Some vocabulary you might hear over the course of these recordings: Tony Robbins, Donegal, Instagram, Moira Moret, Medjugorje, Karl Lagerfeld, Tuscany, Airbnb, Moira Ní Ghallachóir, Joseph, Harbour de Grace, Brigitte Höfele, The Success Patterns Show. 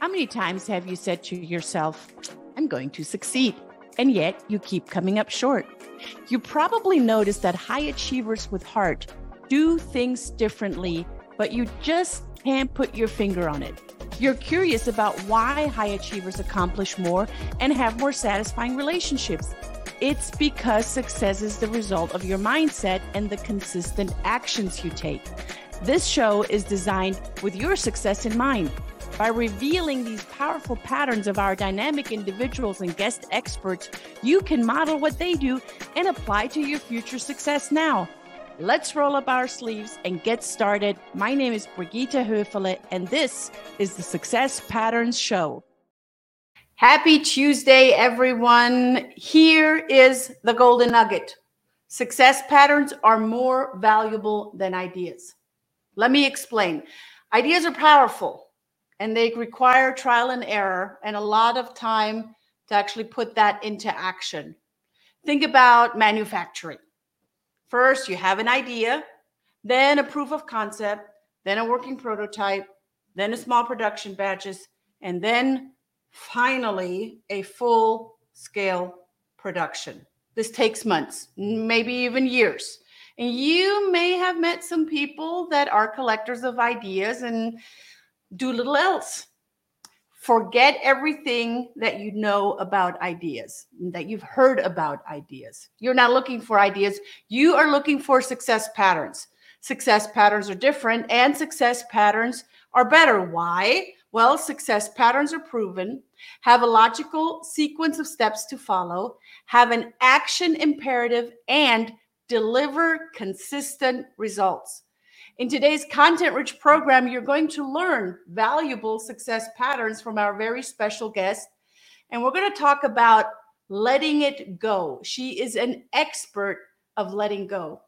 How many times have you said to yourself, I'm going to succeed, and yet you keep coming up short? You probably noticed that high achievers with heart do things differently, but you just can't put your finger on it. You're curious about why high achievers accomplish more and have more satisfying relationships. It's because success is the result of your mindset and the consistent actions you take. This show is designed with your success in mind. By revealing these powerful patterns of our dynamic individuals and guest experts, you can model what they do and apply to your future success now. Let's roll up our sleeves and get started. My name is Brigitte Höfele, and this is the Success Patterns Show. Happy Tuesday, everyone. Here is the golden nugget. Success patterns are more valuable than ideas. Let me explain. Ideas are powerful. And they require trial and error and a lot of time to actually put that into action. Think about manufacturing. First, you have an idea, then a proof of concept, then a working prototype, then a small production batches, and then finally a full-scale production. This takes months, maybe even years. And you may have met some people that are collectors of ideas and do little else. Forget everything that you know about ideas, that you've heard about ideas. You're not looking for ideas. You are looking for success patterns. Success patterns are different, and success patterns are better. Why? Well, success patterns are proven, have a logical sequence of steps to follow, have an action imperative, and deliver consistent results. In today's content-rich program, you're going to learn valuable success patterns from our very special guest. And we're going to talk about letting it go. She is an expert of letting go.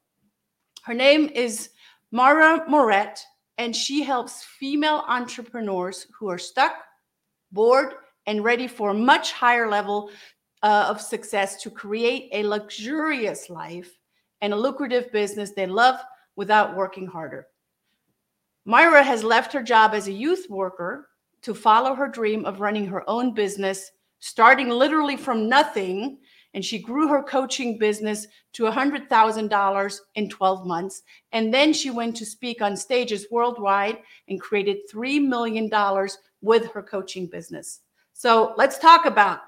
Her name is Moira Moret, and she helps female entrepreneurs who are stuck, bored, and ready for a much higher level of success to create a luxurious life and a lucrative business they love without working harder. Moira has left her job as a youth worker to follow her dream of running her own business, starting literally from nothing, and she grew her coaching business to $100,000 in 12 months. And then she went to speak on stages worldwide and created $3 million with her coaching business. So let's talk about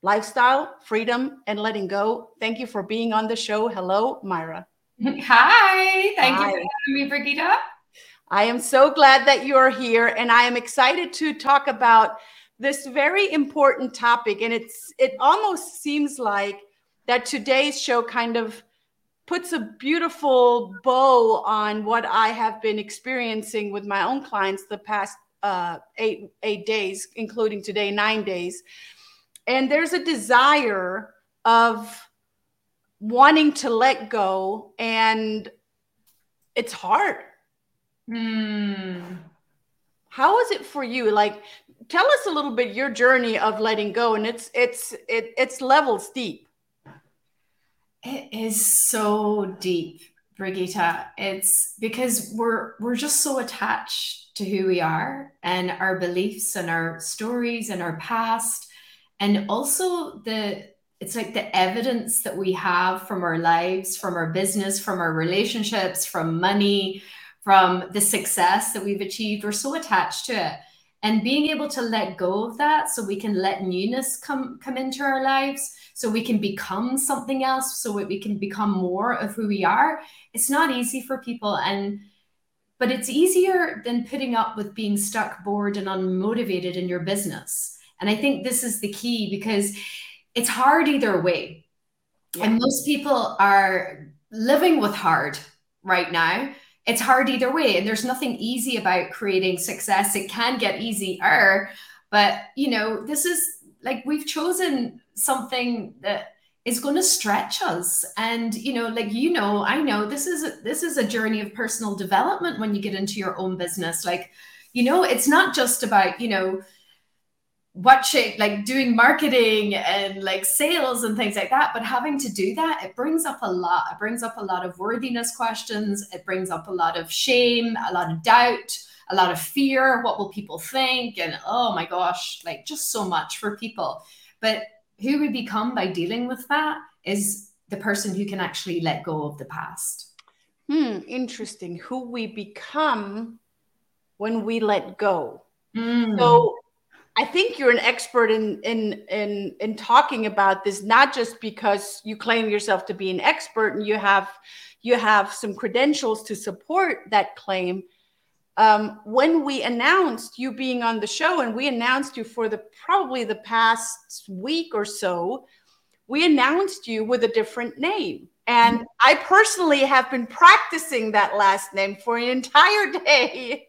lifestyle, freedom, and letting go. Thank you for being on the show. Hello, Moira. Hi, thank you for having me, Brigitte. I am so glad that you are here, and I am excited to talk about this very important topic. And it almost seems like that today's show kind of puts a beautiful bow on what I have been experiencing with my own clients the past eight days, including today, 9 days. And there's a desire of wanting to let go, and it's hard. How is it for you? Like, tell us a little bit your journey of letting go, and it's levels deep. It is so deep, Brigitte. It's because we're just so attached to who we are and our beliefs and our stories and our past, and also it's like the evidence that we have from our lives, from our business, from our relationships, from money, from the success that we've achieved. We're so attached to it. And being able to let go of that so we can let newness come into our lives, so we can become something else, so we can become more of who we are. It's not easy for people. But it's easier than putting up with being stuck, bored, and unmotivated in your business. And I think this is the key, because it's hard either way. Yeah. And most people are living with hard right now. It's hard either way. And there's nothing easy about creating success. It can get easier, but this is like, we've chosen something that is going to stretch us. And, I know this is a journey of personal development when you get into your own business. Like, it's not just about, watching, like doing marketing and like sales and things like that, but having to do that, it brings up a lot. It brings up a lot of worthiness questions. It brings up a lot of shame, a lot of doubt, a lot of fear. What will people think? And oh my gosh, like just so much for people. But who we become by dealing with that is the person who can actually let go of the past. Interesting. Who we become when we let go. So I think you're an expert in talking about this, not just because you claim yourself to be an expert and you have some credentials to support that claim. When we announced you being on the show, and we announced you for probably the past week or so, we announced you with a different name. And I personally have been practicing that last name for an entire day.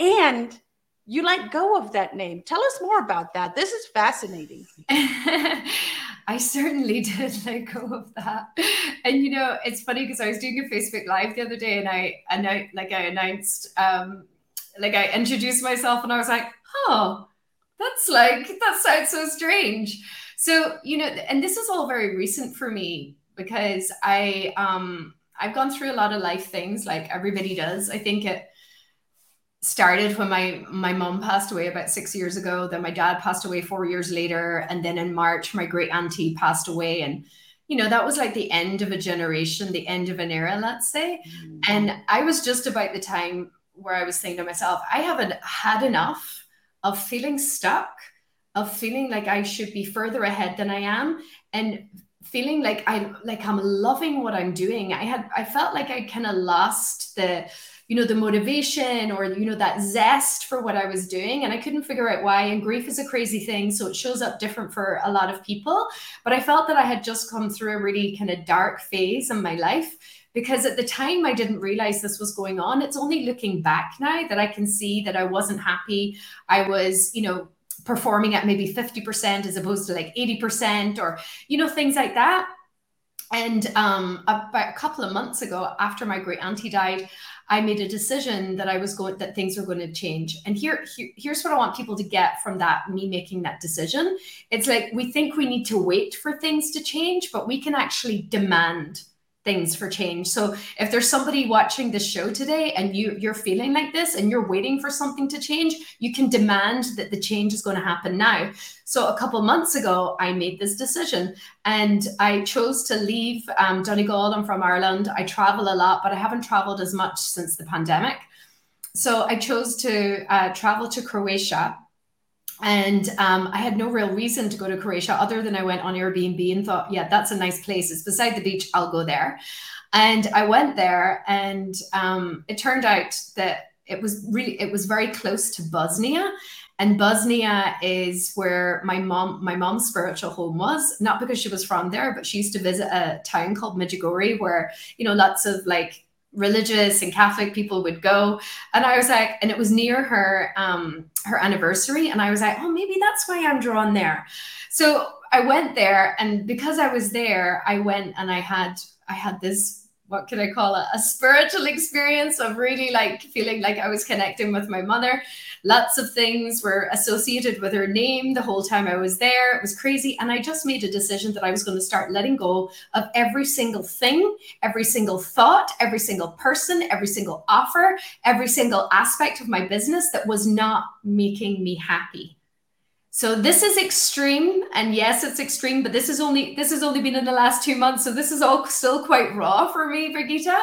And you let go of that name. Tell us more about that. This is fascinating. I certainly did let go of that. And, you know, it's funny because I was doing a Facebook Live the other day and I introduced myself and I was like, oh, that sounds so strange. So, you know, and this is all very recent for me because I've gone through a lot of life things like everybody does. I think it started when my mom passed away about 6 years ago, then my dad passed away 4 years later, and then in March my great auntie passed away. And you know, that was like the end of a generation, the end of an era, let's say. And I was just about the time where I was saying to myself, I haven't had enough of feeling stuck, of feeling like I should be further ahead than I am, and feeling like I'm loving what I'm doing. I felt like I kind of lost the motivation or, you know, that zest for what I was doing. And I couldn't figure out why. And grief is a crazy thing. So it shows up different for a lot of people. But I felt that I had just come through a really kind of dark phase in my life, because at the time I didn't realize this was going on. It's only looking back now that I can see that I wasn't happy. I was, you know, performing at maybe 50% as opposed to like 80% or, you know, things like that. And about a couple of months ago, after my great auntie died, I made a decision that that things were going to change. And here's what I want people to get from that, me making that decision. It's like, we think we need to wait for things to change, but we can actually demand things for change. So if there's somebody watching this show today and you're feeling like this and you're waiting for something to change, you can demand that the change is going to happen now. So a couple months ago, I made this decision and I chose to leave Donegal. I'm from Ireland. I travel a lot, but I haven't traveled as much since the pandemic. So I chose to travel to Croatia. And I had no real reason to go to Croatia other than I went on Airbnb and thought, yeah, that's a nice place. It's beside the beach. I'll go there. And I went there, and it turned out that it was very close to Bosnia. And Bosnia is where my mom's spiritual home was, not because she was from there, but she used to visit a town called Medjugorje where, you know, lots of like religious and Catholic people would go. And I was like, and it was near her anniversary. And I was like, oh, maybe that's why I'm drawn there. So I went there, and because I was there, I went and I had this, what could I call it? A spiritual experience of really like feeling like I was connecting with my mother. Lots of things were associated with her name the whole time I was there. It was crazy. And I just made a decision that I was going to start letting go of every single thing, every single thought, every single person, every single offer, every single aspect of my business that was not making me happy. So this is extreme, and yes, it's extreme, but this has only been in the last 2 months. So this is all still quite raw for me, Brigitte.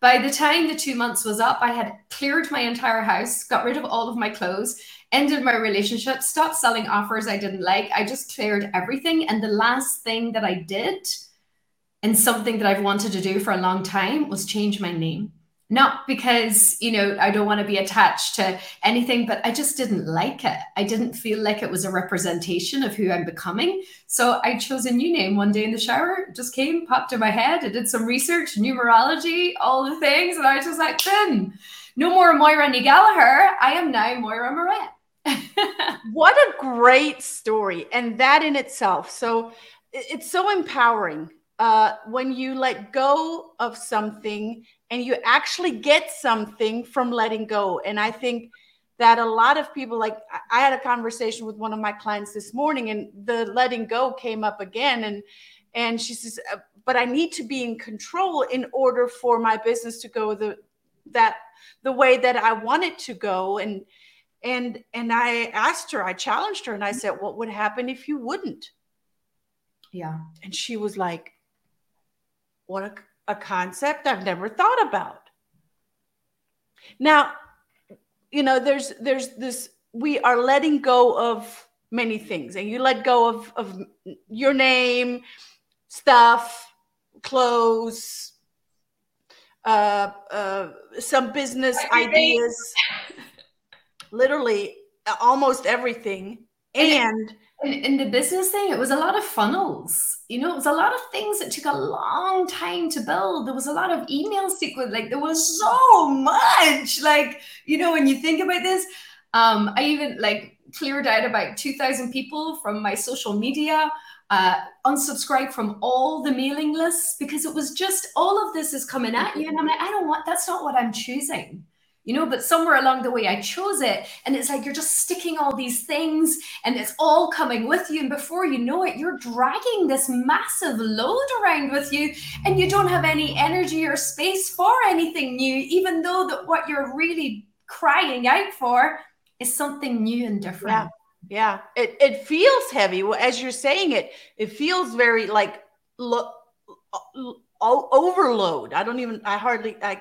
By the time the 2 months was up, I had cleared my entire house, got rid of all of my clothes, ended my relationship, stopped selling offers I didn't like. I just cleared everything. And the last thing that I did, and something that I've wanted to do for a long time, was change my name. Not because, you know, I don't want to be attached to anything, but I just didn't like it. I didn't feel like it was a representation of who I'm becoming. So I chose a new name one day in the shower. It just came, popped in my head. I did some research, numerology, all the things. And I was just like, no more Moira Ní Ghallachóir. I am now Moira Moret. What a great story. And that in itself. So it's so empowering when you let go of something and you actually get something from letting go. And I think that a lot of people, like I had a conversation with one of my clients this morning, and the letting go came up again. And she says, but I need to be in control in order for my business to go the that the way that I wanted to go. And I asked her, I challenged her, and I said, what would happen if you wouldn't? Yeah. And she was like, what a concept I've never thought about. Now, you know, there's this, we are letting go of many things, and you let go of your name, stuff, clothes, some business ideas, literally almost everything. And in the business thing, it was a lot of funnels, you know, it was a lot of things that took a long time to build. There was a lot of email sequence, like there was so much, like, you know, when you think about this, I even like cleared out about 2,000 people from my social media, unsubscribed from all the mailing lists, because it was just all of this is coming at you. And I'm like, I don't want, that's not what I'm choosing. You know, but somewhere along the way I chose it, and it's like you're just sticking all these things and it's all coming with you, and before you know it you're dragging this massive load around with you, and you don't have any energy or space for anything new, even though that what you're really crying out for is something new and different. Yeah. It feels heavy. Well, as you're saying it, it feels very like overload. I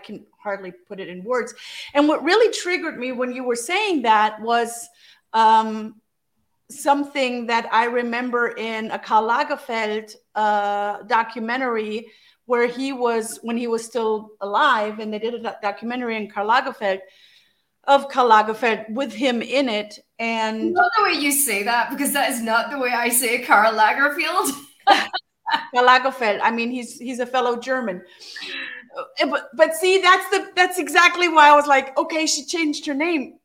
can hardly put it in words. And what really triggered me when you were saying that was something that I remember in a Karl Lagerfeld documentary where when he was still alive, and they did a documentary in Karl Lagerfeld with him in it. And not the way you say that, because that is not the way I say Karl Lagerfeld. Karl Lagerfeld. I mean, he's a fellow German. But see, that's exactly why I was like, okay, she changed her name.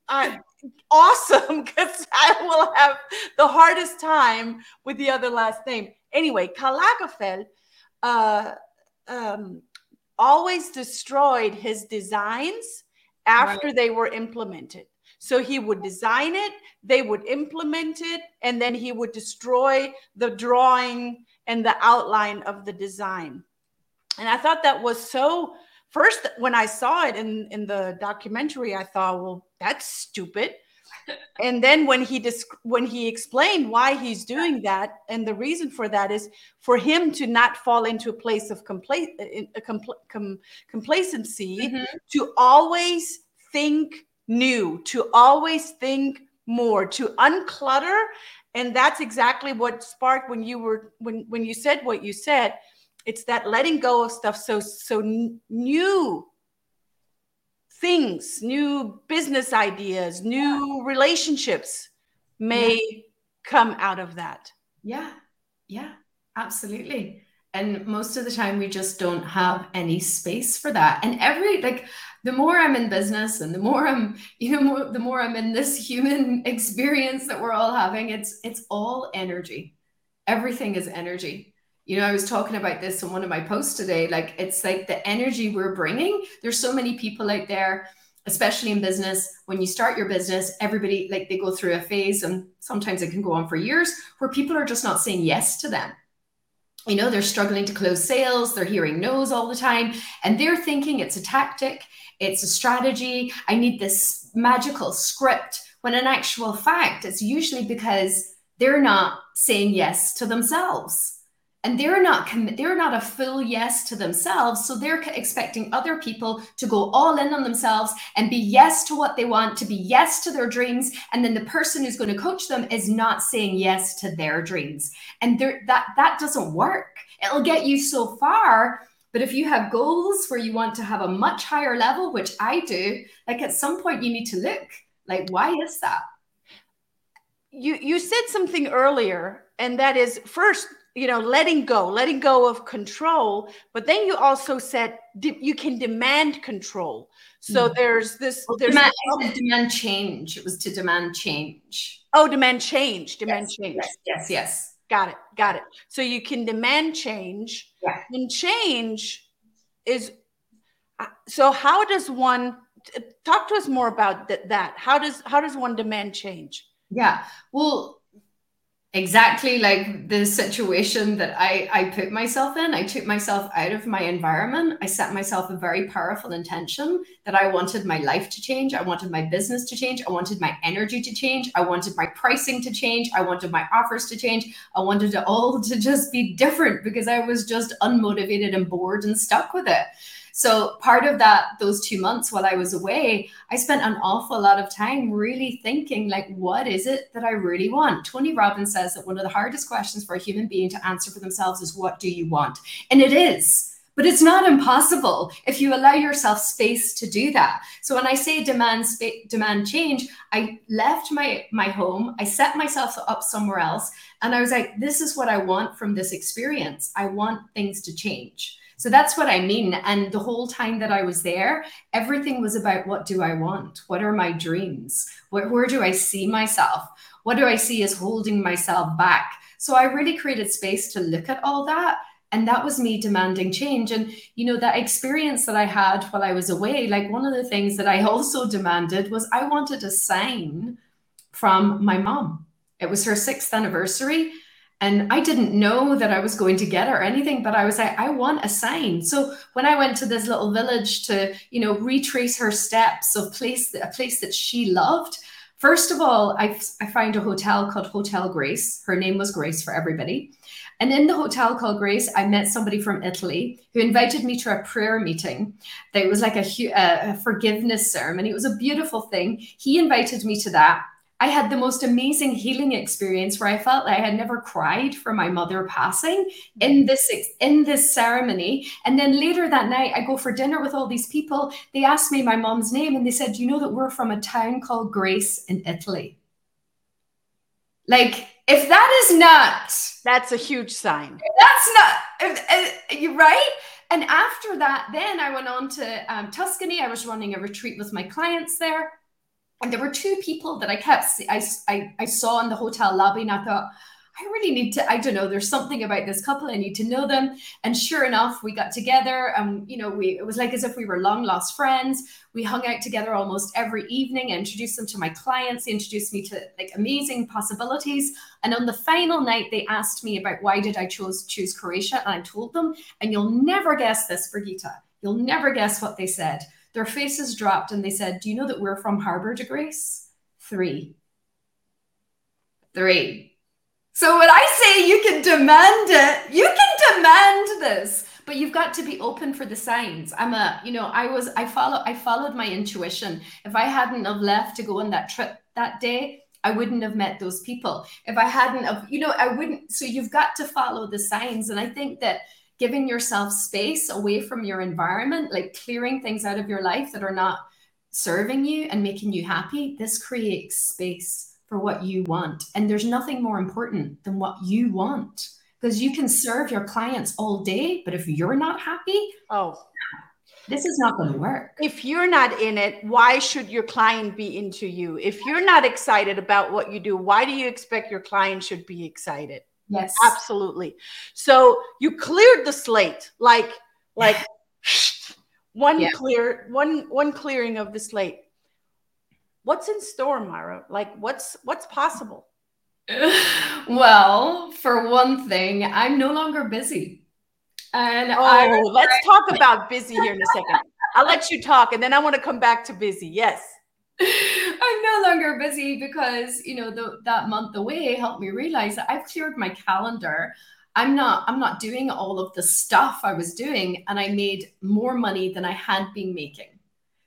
Awesome, because I will have the hardest time with the other last name. Anyway, Karl Lagerfeld always destroyed his designs after they were implemented. So he would design it, they would implement it, and then he would destroy the drawing and the outline of the design. And I thought that was so, first, when I saw it in the documentary, I thought, well, that's stupid. And then when he explained why he's doing that, and the reason for that is for him to not fall into a place of complacency, to always think new, to always think more, to unclutter. And that's exactly what sparked when you said what you said. It's that letting go of stuff. So new things, new business ideas, new relationships may come out of that. Yeah, absolutely. And most of the time we just don't have any space for that. And the more I'm in business, and the more I'm, the more I'm in this human experience that we're all having, it's all energy. Everything is energy. You know, I was talking about this in one of my posts today. Like, it's like the energy we're bringing. There's so many people out there, especially in business. When you start your business, everybody, like, they go through a phase, and sometimes it can go on for years, where people are just not saying yes to them. You know, they're struggling to close sales. They're hearing no's all the time. And they're thinking it's a tactic. It's a strategy. I need this magical script. When in actual fact, it's usually because they're not saying yes to themselves. And they're not a full yes to themselves. So they're expecting other people to go all in on themselves and be yes to what they want, to be yes to their dreams. And then the person who's going to coach them is not saying yes to their dreams. And that doesn't work. It'll get you so far. But if you have goals where you want to have a much higher level, which I do, like at some point you need to look, like, why is that? You said something earlier, and that is first, you know, letting go of control. But then you also said you can demand control. So there's this. Demand change. It was to demand change. Oh, demand change. Demand change. Yes. Got it. So you can demand change. Yeah. And change is. So how does one talk to us more about that? How does one demand change? Yeah. Well, exactly like the situation that I put myself in. I took myself out of my environment. I set myself a very powerful intention that I wanted my life to change. I wanted my business to change. I wanted my energy to change. I wanted my pricing to change. I wanted my offers to change. I wanted it all to just be different because I was just unmotivated and bored and stuck with it. So part of that, those 2 months while I was away, I spent an awful lot of time really thinking, like, what is it that I really want? Tony Robbins says that one of the hardest questions for a human being to answer for themselves is, what do you want? And it is, but it's not impossible if you allow yourself space to do that. So when I say demand change, I left my home, I set myself up somewhere else, and I was like, this is what I want from this experience. I want things to change. So that's what I mean. And the whole time that I was there, everything was about, what do I want? What are my dreams? Where do I see myself? What do I see as holding myself back? So I really created space to look at all that. And that was me demanding change. And, you know, that experience that I had while I was away, like, one of the things that I also demanded was I wanted a sign from my mom. It was her 6th anniversary. And I didn't know that I was going to get it or anything, but I was like, I want a sign. So when I went to this little village to, you know, retrace her steps of a place that she loved, first of all, I found a hotel called Hotel Grace. Her name was Grace for everybody. And in the hotel called Grace, I met somebody from Italy who invited me to a prayer meeting. That was like a forgiveness ceremony. It was a beautiful thing. He invited me to that. I had the most amazing healing experience where I felt like I had never cried for my mother passing in this ceremony. And then later that night, I go for dinner with all these people. They asked me my mom's name and they said, you know that we're from a town called Grace in Italy? Like, if that is not... That's a huge sign. That's not... Right? And after that, then I went on to Tuscany. I was running a retreat with my clients there. And there were 2 people that I saw in the hotel lobby, and I thought, I really need to, I don't know, there's something about this couple. I need to know them. And sure enough, we got together and, you know, it was like as if we were long lost friends. We hung out together almost every evening. I introduced them to my clients. They introduced me to like amazing possibilities. And on the final night, they asked me about why did I choose Croatia? And I told them, and you'll never guess this, Brigitte. You'll never guess what they said. Their faces dropped and they said, do you know that we're from Harbour de Grace? 3. So when I say you can demand it, you can demand this, but you've got to be open for the signs. I followed my intuition. If I hadn't have left to go on that trip that day, I wouldn't have met those people. If I hadn't have, you know, I wouldn't. So you've got to follow the signs. And I think that giving yourself space away from your environment, like clearing things out of your life that are not serving you and making you happy, this creates space for what you want. And there's nothing more important than what you want, because you can serve your clients all day, but if you're not happy, this is not going to work. If you're not in it, why should your client be into you? If you're not excited about what you do, why do you expect your client should be excited? Yes, absolutely. So you cleared the slate, like one clearing of the slate. What's in store, Moira? Like, what's possible? Well, for one thing, I'm no longer busy. And let's talk about busy here in a second. I'll let you talk, and then I want to come back to busy. Yes. I'm no longer busy because, you know, that month away helped me realize that I've cleared my calendar. I'm not doing all of the stuff I was doing, and I made more money than I had been making.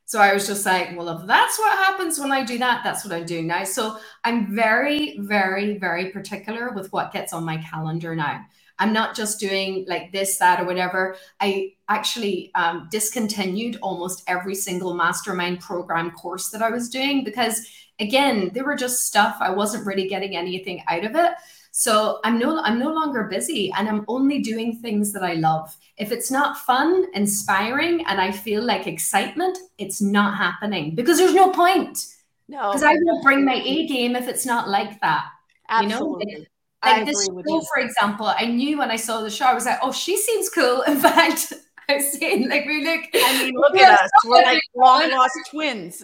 So I was just like, well, if that's what happens when I do that, that's what I'm doing now. So I'm very, very, very particular with what gets on my calendar now. I'm not just doing like this, that, or whatever. I actually discontinued almost every single mastermind program course that I was doing because, again, they were just stuff. I wasn't really getting anything out of it. So I'm no longer busy, and I'm only doing things that I love. If it's not fun, inspiring, and I feel like excitement, it's not happening because there's no point. No, because I won't bring my A game if it's not like that. Absolutely. You know? Like this show, for example, I knew when I saw the show, I was like, oh, she seems cool. In fact, I've seen, like, we look at us. We're like long lost twins.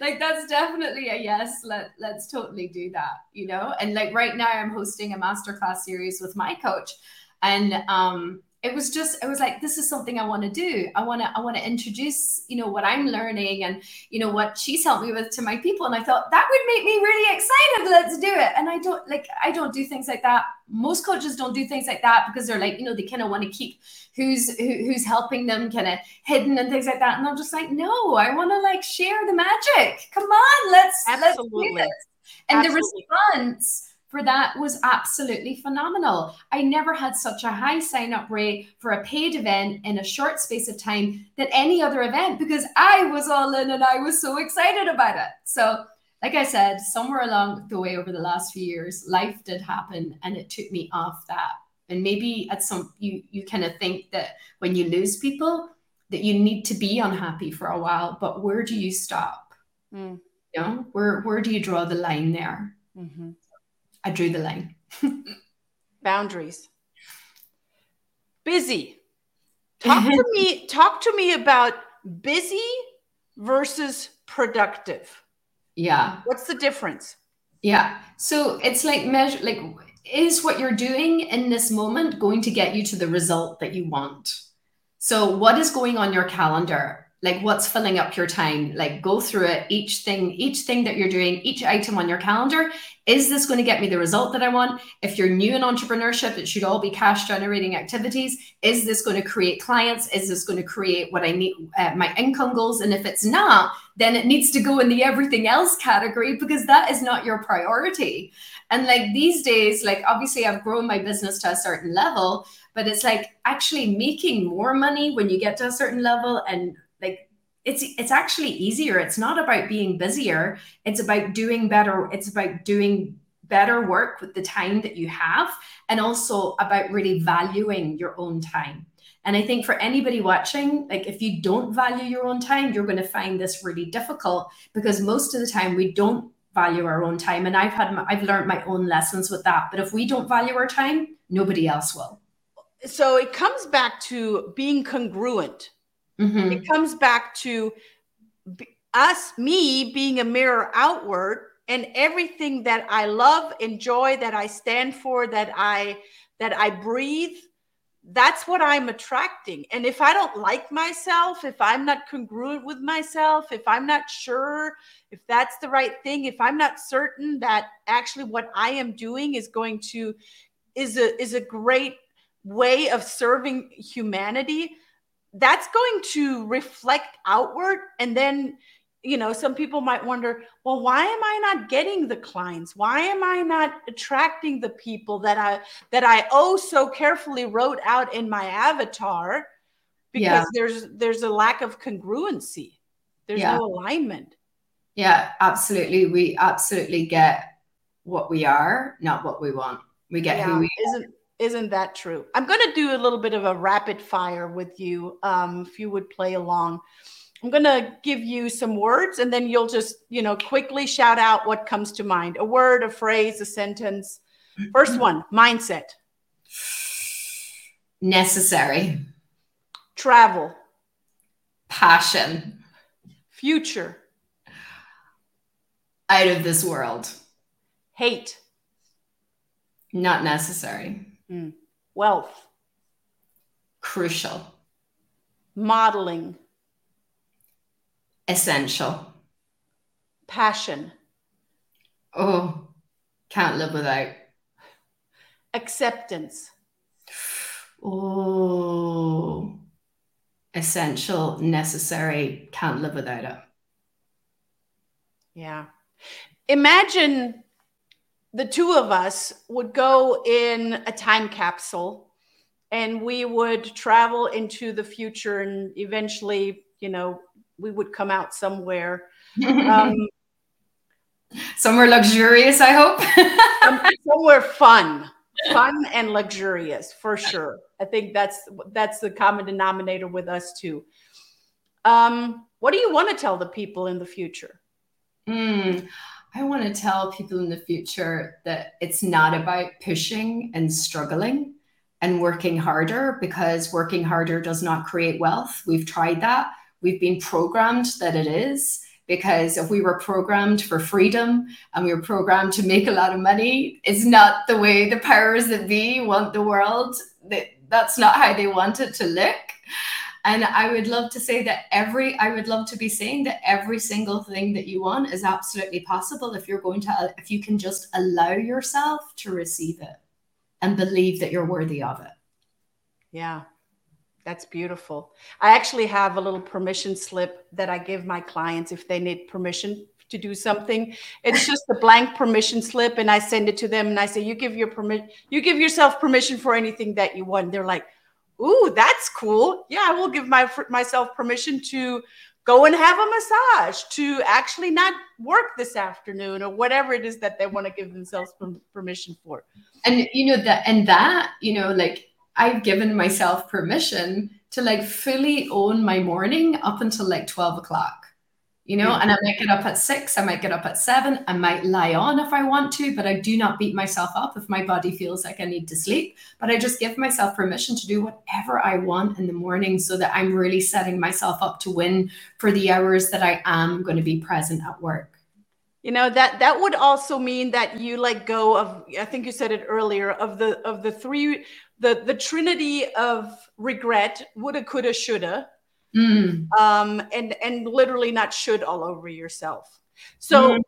Like, that's definitely a yes. Let's totally do that, you know? And like right now I'm hosting a masterclass series with my coach, and it was like, this is something I want to do. I want to introduce, you know, what I'm learning and, you know, what she's helped me with to my people. And I thought that would make me really excited. Let's do it. And I don't do things like that. Most coaches don't do things like that because they're like, you know, they kind of want to keep who's helping them kind of hidden and things like that. And I'm just like, no, I want to like share the magic. Come on, let's do this. And the response for that was absolutely phenomenal. I never had such a high sign-up rate for a paid event in a short space of time than any other event, because I was all in and I was so excited about it. So, like I said, somewhere along the way over the last few years, life did happen and it took me off that. And maybe at some, you kind of think that when you lose people, that you need to be unhappy for a while, but where do you stop? Mm. You know, where do you draw the line there? Mm-hmm. I drew the line. Boundaries. Busy. Talk to me about busy versus productive. Yeah. What's the difference? Yeah. So it's like is what you're doing in this moment going to get you to the result that you want? So what is going on your calendar? Like, what's filling up your time? Like, go through it. Each thing that you're doing, each item on your calendar, is this going to get me the result that I want? If you're new in entrepreneurship, it should all be cash generating activities. Is this going to create clients? Is this going to create what I need, my income goals? And if it's not, then it needs to go in the everything else category, because that is not your priority. And like these days, like obviously I've grown my business to a certain level, but it's like actually making more money when you get to a certain level, and it's actually easier. It's not about being busier. It's about doing better. It's about doing better work with the time that you have, and also about really valuing your own time. And I think for anybody watching, like if you don't value your own time, you're going to find this really difficult, because most of the time we don't value our own time. And I've learned my own lessons with that. But if we don't value our time, nobody else will. So it comes back to being congruent. Mm-hmm. It comes back to me being a mirror outward, and everything that I love, enjoy, that I stand for, that I breathe, that's what I'm attracting. And if I don't like myself, if I'm not congruent with myself, if I'm not sure if that's the right thing, if I'm not certain that actually what I am doing is a great way of serving humanity, that's going to reflect outward. And then, you know, some people might wonder, well, why am I not getting the clients? Why am I not attracting the people that I so carefully wrote out in my avatar? Because there's a lack of congruency. There's no alignment. Yeah, absolutely. We absolutely get what we are, not what we want. We get who we are. Isn't that true? I'm going to do a little bit of a rapid fire with you, if you would play along. I'm going to give you some words, and then you'll just, you know, quickly shout out what comes to mind. A word, a phrase, a sentence. First one, mindset. Necessary. Travel. Passion. Future. Out of this world. Hate. Not necessary. Wealth. Crucial. Modeling. Essential. Passion. Oh, can't live without. Acceptance. Oh, essential, necessary, can't live without it. Yeah. Imagine the two of us would go in a time capsule, and we would travel into the future, and eventually, you know, we would come out somewhere. Somewhere luxurious, I hope. Somewhere fun and luxurious, for sure. I think that's the common denominator with us too. What do you want to tell the people in the future? I want to tell people in the future that it's not about pushing and struggling and working harder, because working harder does not create wealth. We've tried that. We've been programmed that it is, because if we were programmed for freedom and we were programmed to make a lot of money, it's not the way the powers that be want the world. That's not how they want it to look. And I would love to say that I would love to be saying that every single thing that you want is absolutely possible if you can just allow yourself to receive it and believe that you're worthy of it. Yeah, that's beautiful. I actually have a little permission slip that I give my clients if they need permission to do something. It's just a blank permission slip, and I send it to them and I say, you give yourself permission for anything that you want. They're like, ooh, that's cool. Yeah, I will give myself permission to go and have a massage, to actually not work this afternoon, or whatever it is that they want to give themselves permission for. And, I've given myself permission to fully own my morning up until 12 o'clock, mm-hmm. And I might get up at 6, I might get up at 7, I might lie on if I want to, but I do not beat myself up if my body feels like I need to sleep. But I just give myself permission to do whatever I want in the morning so that I'm really setting myself up to win for the hours that I am going to be present at work. That would also mean that you let go of, I think you said it earlier, of the three, the trinity of regret, woulda, coulda, shoulda, and literally not should all over yourself. So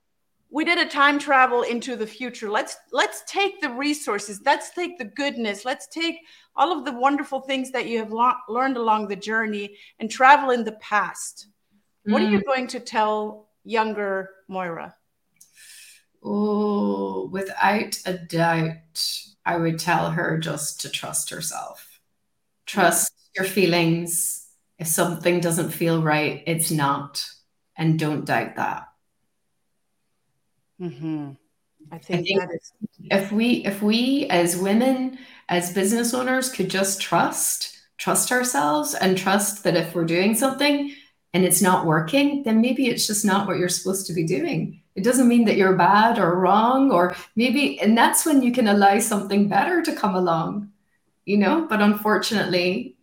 we did a time travel into the future. Let's take the resources. Let's take the goodness. Let's take all of the wonderful things that you have learned along the journey and travel in the past. What are you going to tell younger Moira? Oh, without a doubt, I would tell her just to trust herself. Trust your feelings. If something doesn't feel right, it's not. And don't doubt that. Mm-hmm. I think that is... If we as women, as business owners, could just trust ourselves and trust that if we're doing something and it's not working, then maybe it's just not what you're supposed to be doing. It doesn't mean that you're bad or wrong, or maybe, and that's when you can allow something better to come along, but unfortunately,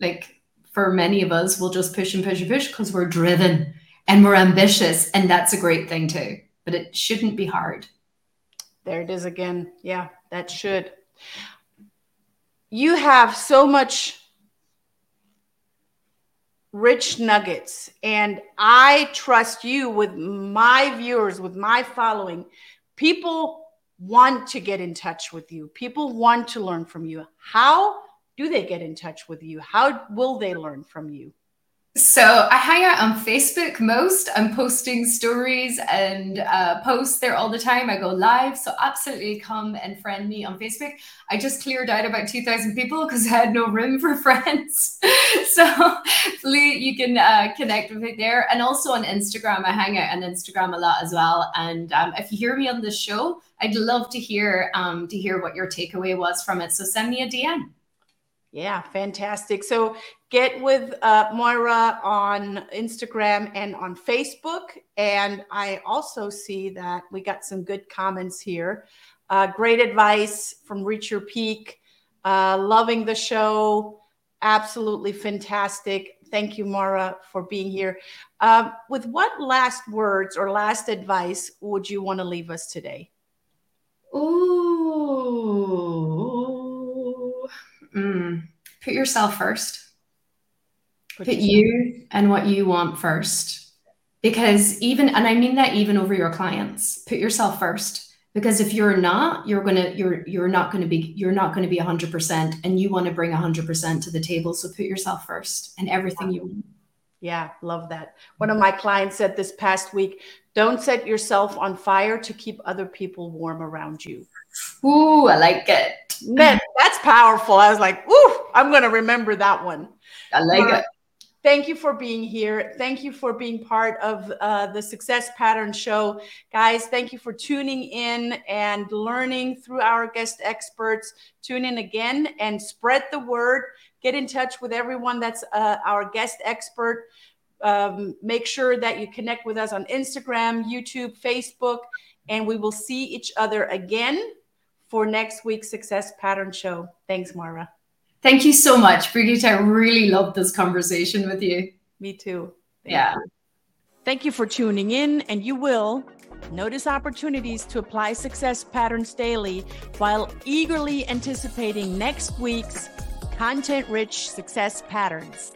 for many of us, we'll just push and push and push because we're driven and we're ambitious, and that's a great thing too, but it shouldn't be hard. There it is again. Yeah, that should. You have so much rich nuggets, and I trust you with my viewers, with my following. People want to get in touch with you. People want to learn from you. How do they get in touch with you? How will they learn from you? So I hang out on Facebook most. I'm posting stories and posts there all the time. I go live. So absolutely come and friend me on Facebook. I just cleared out about 2,000 people because I had no room for friends. So you can connect with me there. And also on Instagram, I hang out on Instagram a lot as well. And if you hear me on this show, I'd love to hear what your takeaway was from it. So send me a DM. Yeah, fantastic. So get with Moira on Instagram and on Facebook. And I also see that we got some good comments here. Great advice from Reach Your Peak. Loving the show. Absolutely fantastic. Thank you, Moira, for being here. With what last words or last advice would you want to leave us today? Put yourself first. Put you and what you want first, because and I mean that even over your clients, put yourself first, because if you're not, you're not going to be 100%, and you want to bring 100% to the table. So put yourself first and everything you want. Yeah. Love that. One of my clients said this past week, don't set yourself on fire to keep other people warm around you. Ooh, I like it. Man, that's powerful. I was like, ooh, I'm going to remember that one. I like it. Thank you for being here. Thank you for being part of the Success Pattern Show. Guys, thank you for tuning in and learning through our guest experts. Tune in again and spread the word. Get in touch with everyone that's our guest expert. Make sure that you connect with us on Instagram, YouTube, Facebook, and we will see each other again for next week's Success Pattern Show. Thanks, Moira. Thank you so much, Brigitte. I really loved this conversation with you. Me too. Thank you. Thank you for tuning in, and you will notice opportunities to apply success patterns daily while eagerly anticipating next week's content-rich success patterns.